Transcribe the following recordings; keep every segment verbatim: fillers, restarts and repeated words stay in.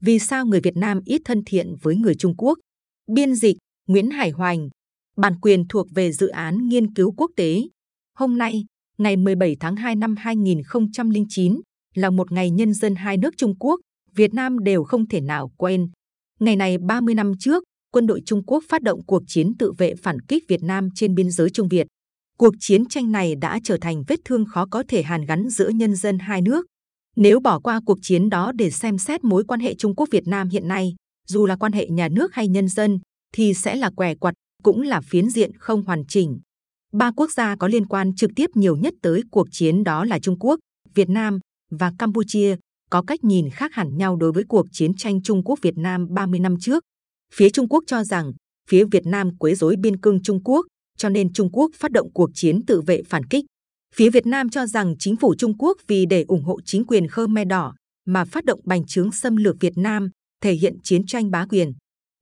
Vì sao người Việt Nam ít thân thiện với người Trung Quốc? Biên dịch Nguyễn Hải Hoành. Bản quyền thuộc về dự án nghiên cứu quốc tế. Hôm nay, ngày mười bảy tháng hai năm hai nghìn không trăm lẻ chín, là một ngày nhân dân hai nước Trung Quốc, Việt Nam đều không thể nào quên. Ngày này ba mươi năm trước, quân đội Trung Quốc phát động cuộc chiến tự vệ phản kích Việt Nam trên biên giới Trung Việt. Cuộc chiến tranh này đã trở thành vết thương khó có thể hàn gắn giữa nhân dân hai nước. Nếu bỏ qua cuộc chiến đó để xem xét mối quan hệ Trung Quốc-Việt Nam hiện nay, dù là quan hệ nhà nước hay nhân dân, thì sẽ là què quặt, cũng là phiến diện không hoàn chỉnh. Ba quốc gia có liên quan trực tiếp nhiều nhất tới cuộc chiến đó là Trung Quốc, Việt Nam và Campuchia, có cách nhìn khác hẳn nhau đối với cuộc chiến tranh Trung Quốc-Việt Nam ba mươi năm trước. Phía Trung Quốc cho rằng, phía Việt Nam quấy rối biên cương Trung Quốc, cho nên Trung Quốc phát động cuộc chiến tự vệ phản kích. Phía Việt Nam cho rằng chính phủ Trung Quốc vì để ủng hộ chính quyền Khmer Đỏ mà phát động bành trướng xâm lược Việt Nam, thể hiện chiến tranh bá quyền.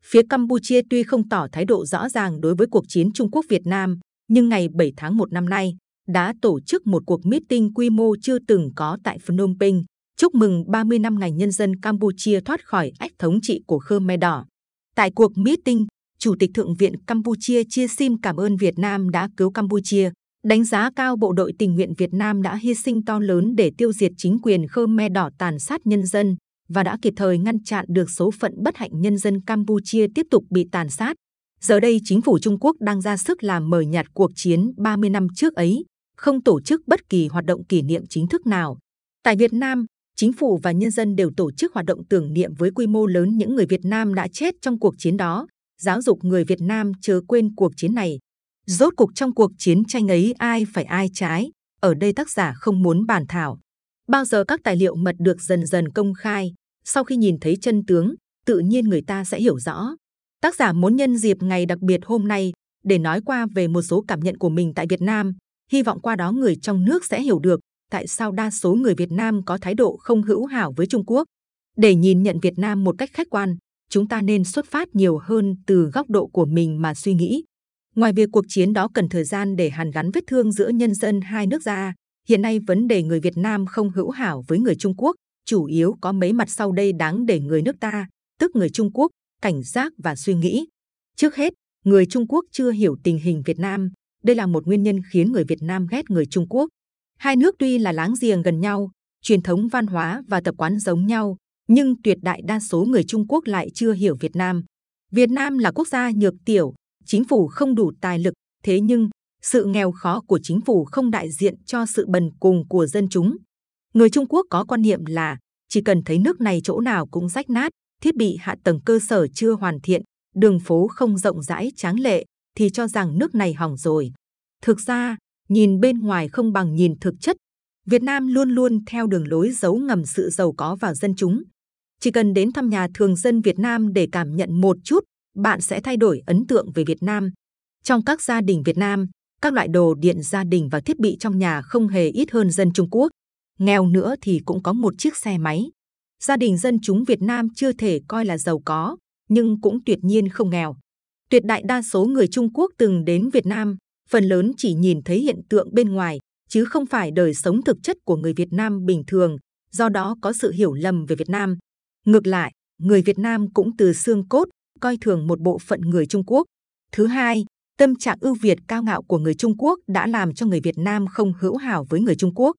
Phía Campuchia tuy không tỏ thái độ rõ ràng đối với cuộc chiến Trung Quốc-Việt Nam, nhưng ngày bảy tháng một năm nay đã tổ chức một cuộc meeting quy mô chưa từng có tại Phnom Penh, chúc mừng ba mươi năm ngày nhân dân Campuchia thoát khỏi ách thống trị của Khmer Đỏ. Tại cuộc meeting, Chủ tịch Thượng viện Campuchia chia sim cảm ơn Việt Nam đã cứu Campuchia, đánh giá cao bộ đội tình nguyện Việt Nam đã hy sinh to lớn để tiêu diệt chính quyền Khmer Đỏ tàn sát nhân dân và đã kịp thời ngăn chặn được số phận bất hạnh nhân dân Campuchia tiếp tục bị tàn sát. Giờ đây chính phủ Trung Quốc đang ra sức làm mờ nhạt cuộc chiến ba mươi năm trước ấy, không tổ chức bất kỳ hoạt động kỷ niệm chính thức nào. Tại Việt Nam, chính phủ và nhân dân đều tổ chức hoạt động tưởng niệm với quy mô lớn những người Việt Nam đã chết trong cuộc chiến đó, giáo dục người Việt Nam chớ quên cuộc chiến này. Rốt cuộc trong cuộc chiến tranh ấy ai phải ai trái, ở đây tác giả không muốn bàn thảo. Bao giờ các tài liệu mật được dần dần công khai, sau khi nhìn thấy chân tướng, tự nhiên người ta sẽ hiểu rõ. Tác giả muốn nhân dịp ngày đặc biệt hôm nay để nói qua về một số cảm nhận của mình tại Việt Nam, hy vọng qua đó người trong nước sẽ hiểu được tại sao đa số người Việt Nam có thái độ không hữu hảo với Trung Quốc. Để nhìn nhận Việt Nam một cách khách quan, chúng ta nên xuất phát nhiều hơn từ góc độ của mình mà suy nghĩ. Ngoài việc cuộc chiến đó cần thời gian để hàn gắn vết thương giữa nhân dân hai nước ra, hiện nay vấn đề người Việt Nam không hữu hảo với người Trung Quốc chủ yếu có mấy mặt sau đây đáng để người nước ta, tức người Trung Quốc, cảnh giác và suy nghĩ. Trước hết, người Trung Quốc chưa hiểu tình hình Việt Nam. Đây là một nguyên nhân khiến người Việt Nam ghét người Trung Quốc. Hai nước tuy là láng giềng gần nhau, truyền thống văn hóa và tập quán giống nhau, nhưng tuyệt đại đa số người Trung Quốc lại chưa hiểu Việt Nam. Việt Nam là quốc gia nhược tiểu, chính phủ không đủ tài lực, thế nhưng sự nghèo khó của chính phủ không đại diện cho sự bần cùng của dân chúng. Người Trung Quốc có quan niệm là chỉ cần thấy nước này chỗ nào cũng rách nát, thiết bị hạ tầng cơ sở chưa hoàn thiện, đường phố không rộng rãi tráng lệ thì cho rằng nước này hỏng rồi. Thực ra, nhìn bên ngoài không bằng nhìn thực chất. Việt Nam luôn luôn theo đường lối giấu ngầm sự giàu có vào dân chúng. Chỉ cần đến thăm nhà thường dân Việt Nam để cảm nhận một chút, bạn sẽ thay đổi ấn tượng về Việt Nam. Trong các gia đình Việt Nam, các loại đồ điện gia đình và thiết bị trong nhà không hề ít hơn dân Trung Quốc. Nghèo nữa thì cũng có một chiếc xe máy. Gia đình dân chúng Việt Nam chưa thể coi là giàu có, nhưng cũng tuyệt nhiên không nghèo. Tuyệt đại đa số người Trung Quốc từng đến Việt Nam, phần lớn chỉ nhìn thấy hiện tượng bên ngoài, chứ không phải đời sống thực chất của người Việt Nam bình thường, do đó có sự hiểu lầm về Việt Nam. Ngược lại, người Việt Nam cũng từ xương cốt, coi thường một bộ phận người Trung Quốc. Thứ hai, tâm trạng ưu việt cao ngạo của người Trung Quốc đã làm cho người Việt Nam không hữu hảo với người Trung Quốc.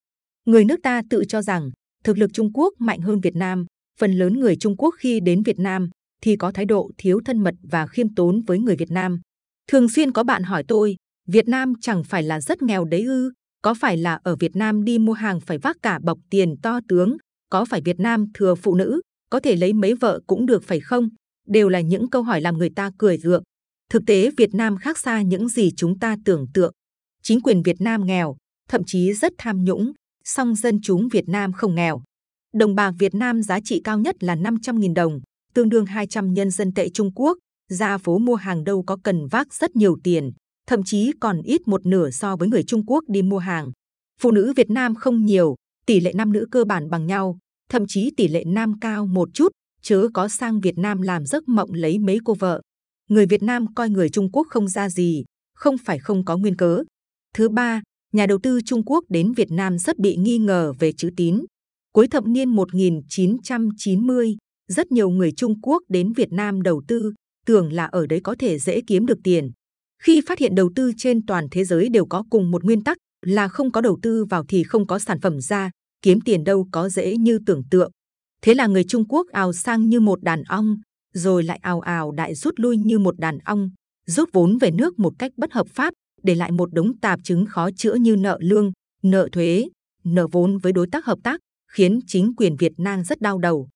Người nước ta tự cho rằng thực lực Trung Quốc mạnh hơn Việt Nam, phần lớn người Trung Quốc khi đến Việt Nam thì có thái độ thiếu thân mật và khiêm tốn với người Việt Nam. Thường xuyên có bạn hỏi tôi, Việt Nam chẳng phải là rất nghèo đấy ư, có phải là ở Việt Nam đi mua hàng phải vác cả bọc tiền to tướng, có phải Việt Nam thừa phụ nữ, có thể lấy mấy vợ cũng được phải không? Đều là những câu hỏi làm người ta cười gượng. Thực tế Việt Nam khác xa những gì chúng ta tưởng tượng. Chính quyền Việt Nam nghèo, thậm chí rất tham nhũng, song dân chúng Việt Nam không nghèo. Đồng bạc Việt Nam giá trị cao nhất là năm trăm nghìn đồng, tương đương hai trăm nhân dân tệ Trung Quốc, ra phố mua hàng đâu có cần vác rất nhiều tiền, thậm chí còn ít một nửa so với người Trung Quốc đi mua hàng. Phụ nữ Việt Nam không nhiều, tỷ lệ nam nữ cơ bản bằng nhau, thậm chí tỷ lệ nam cao một chút, chớ có sang Việt Nam làm giấc mộng lấy mấy cô vợ. Người Việt Nam coi người Trung Quốc không ra gì, không phải không có nguyên cớ. Thứ ba, nhà đầu tư Trung Quốc đến Việt Nam rất bị nghi ngờ về chữ tín. Cuối thập niên một nghìn chín trăm chín mươi, rất nhiều người Trung Quốc đến Việt Nam đầu tư, tưởng là ở đấy có thể dễ kiếm được tiền. Khi phát hiện đầu tư trên toàn thế giới đều có cùng một nguyên tắc là không có đầu tư vào thì không có sản phẩm ra, kiếm tiền đâu có dễ như tưởng tượng. Thế là người Trung Quốc ào sang như một đàn ong, rồi lại ào ào đại rút lui như một đàn ong, rút vốn về nước một cách bất hợp pháp, để lại một đống tạp chứng khó chữa như nợ lương, nợ thuế, nợ vốn với đối tác hợp tác, khiến chính quyền Việt Nam rất đau đầu.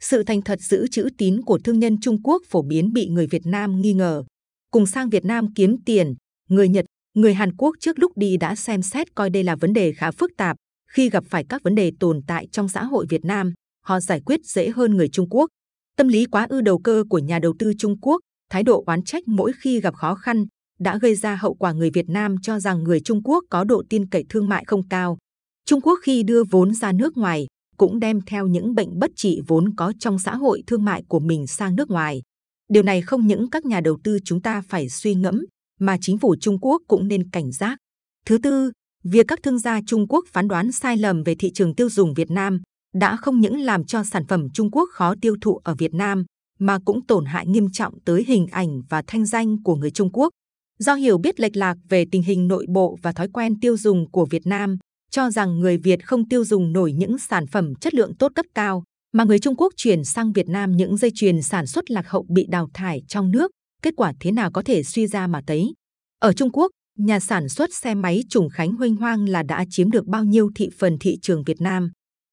Sự thành thật giữ chữ tín của thương nhân Trung Quốc phổ biến bị người Việt Nam nghi ngờ. Cùng sang Việt Nam kiếm tiền, người Nhật, người Hàn Quốc trước lúc đi đã xem xét coi đây là vấn đề khá phức tạp. Khi gặp phải các vấn đề tồn tại trong xã hội Việt Nam, họ giải quyết dễ hơn người Trung Quốc. Tâm lý quá ư đầu cơ của nhà đầu tư Trung Quốc, thái độ oán trách mỗi khi gặp khó khăn, đã gây ra hậu quả người Việt Nam cho rằng người Trung Quốc có độ tin cậy thương mại không cao. Trung Quốc khi đưa vốn ra nước ngoài, cũng đem theo những bệnh bất trị vốn có trong xã hội thương mại của mình sang nước ngoài. Điều này không những các nhà đầu tư chúng ta phải suy ngẫm, mà chính phủ Trung Quốc cũng nên cảnh giác. Thứ tư, việc các thương gia Trung Quốc phán đoán sai lầm về thị trường tiêu dùng Việt Nam đã không những làm cho sản phẩm Trung Quốc khó tiêu thụ ở Việt Nam, mà cũng tổn hại nghiêm trọng tới hình ảnh và thanh danh của người Trung Quốc. Do hiểu biết lệch lạc về tình hình nội bộ và thói quen tiêu dùng của Việt Nam, cho rằng người Việt không tiêu dùng nổi những sản phẩm chất lượng tốt cấp cao, mà người Trung Quốc chuyển sang Việt Nam những dây chuyền sản xuất lạc hậu bị đào thải trong nước, kết quả thế nào có thể suy ra mà thấy. Ở Trung Quốc, nhà sản xuất xe máy Trùng Khánh huênh hoang là đã chiếm được bao nhiêu thị phần thị trường Việt Nam.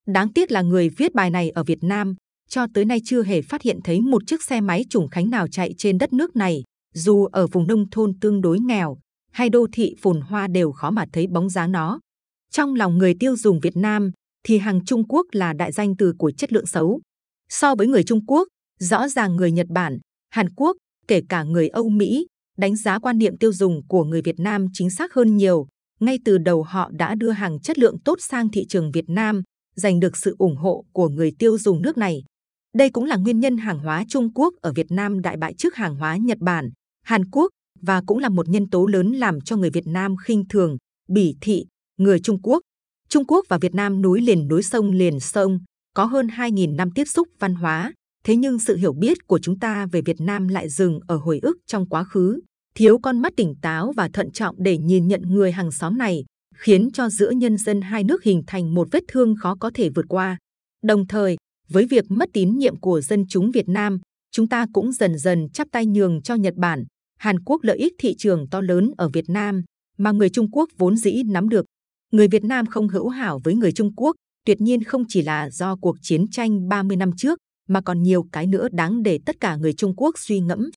Đáng tiếc là người viết bài này ở Việt Nam, cho tới nay chưa hề phát hiện thấy một chiếc xe máy Trùng Khánh nào chạy trên đất nước này, dù ở vùng nông thôn tương đối nghèo hay đô thị phồn hoa đều khó mà thấy bóng dáng nó. Trong lòng người tiêu dùng Việt Nam thì hàng Trung Quốc là đại danh từ của chất lượng xấu. So với người Trung Quốc, rõ ràng người Nhật Bản, Hàn Quốc, kể cả người Âu Mỹ, đánh giá quan niệm tiêu dùng của người Việt Nam chính xác hơn nhiều. Ngay từ đầu họ đã đưa hàng chất lượng tốt sang thị trường Việt Nam, giành được sự ủng hộ của người tiêu dùng nước này. Đây cũng là nguyên nhân hàng hóa Trung Quốc ở Việt Nam đại bại trước hàng hóa Nhật Bản, Hàn Quốc và cũng là một nhân tố lớn làm cho người Việt Nam khinh thường, bỉ thị người Trung Quốc. Trung Quốc và Việt Nam núi liền núi sông liền sông, có hơn hai nghìn năm tiếp xúc văn hóa. Thế nhưng sự hiểu biết của chúng ta về Việt Nam lại dừng ở hồi ức trong quá khứ, thiếu con mắt tỉnh táo và thận trọng để nhìn nhận người hàng xóm này, khiến cho giữa nhân dân hai nước hình thành một vết thương khó có thể vượt qua. Đồng thời, với việc mất tín nhiệm của dân chúng Việt Nam, chúng ta cũng dần dần chắp tay nhường cho Nhật Bản, Hàn Quốc lợi ích thị trường to lớn ở Việt Nam mà người Trung Quốc vốn dĩ nắm được. Người Việt Nam không hữu hảo với người Trung Quốc, tuyệt nhiên không chỉ là do cuộc chiến tranh ba mươi năm trước, mà còn nhiều cái nữa đáng để tất cả người Trung Quốc suy ngẫm.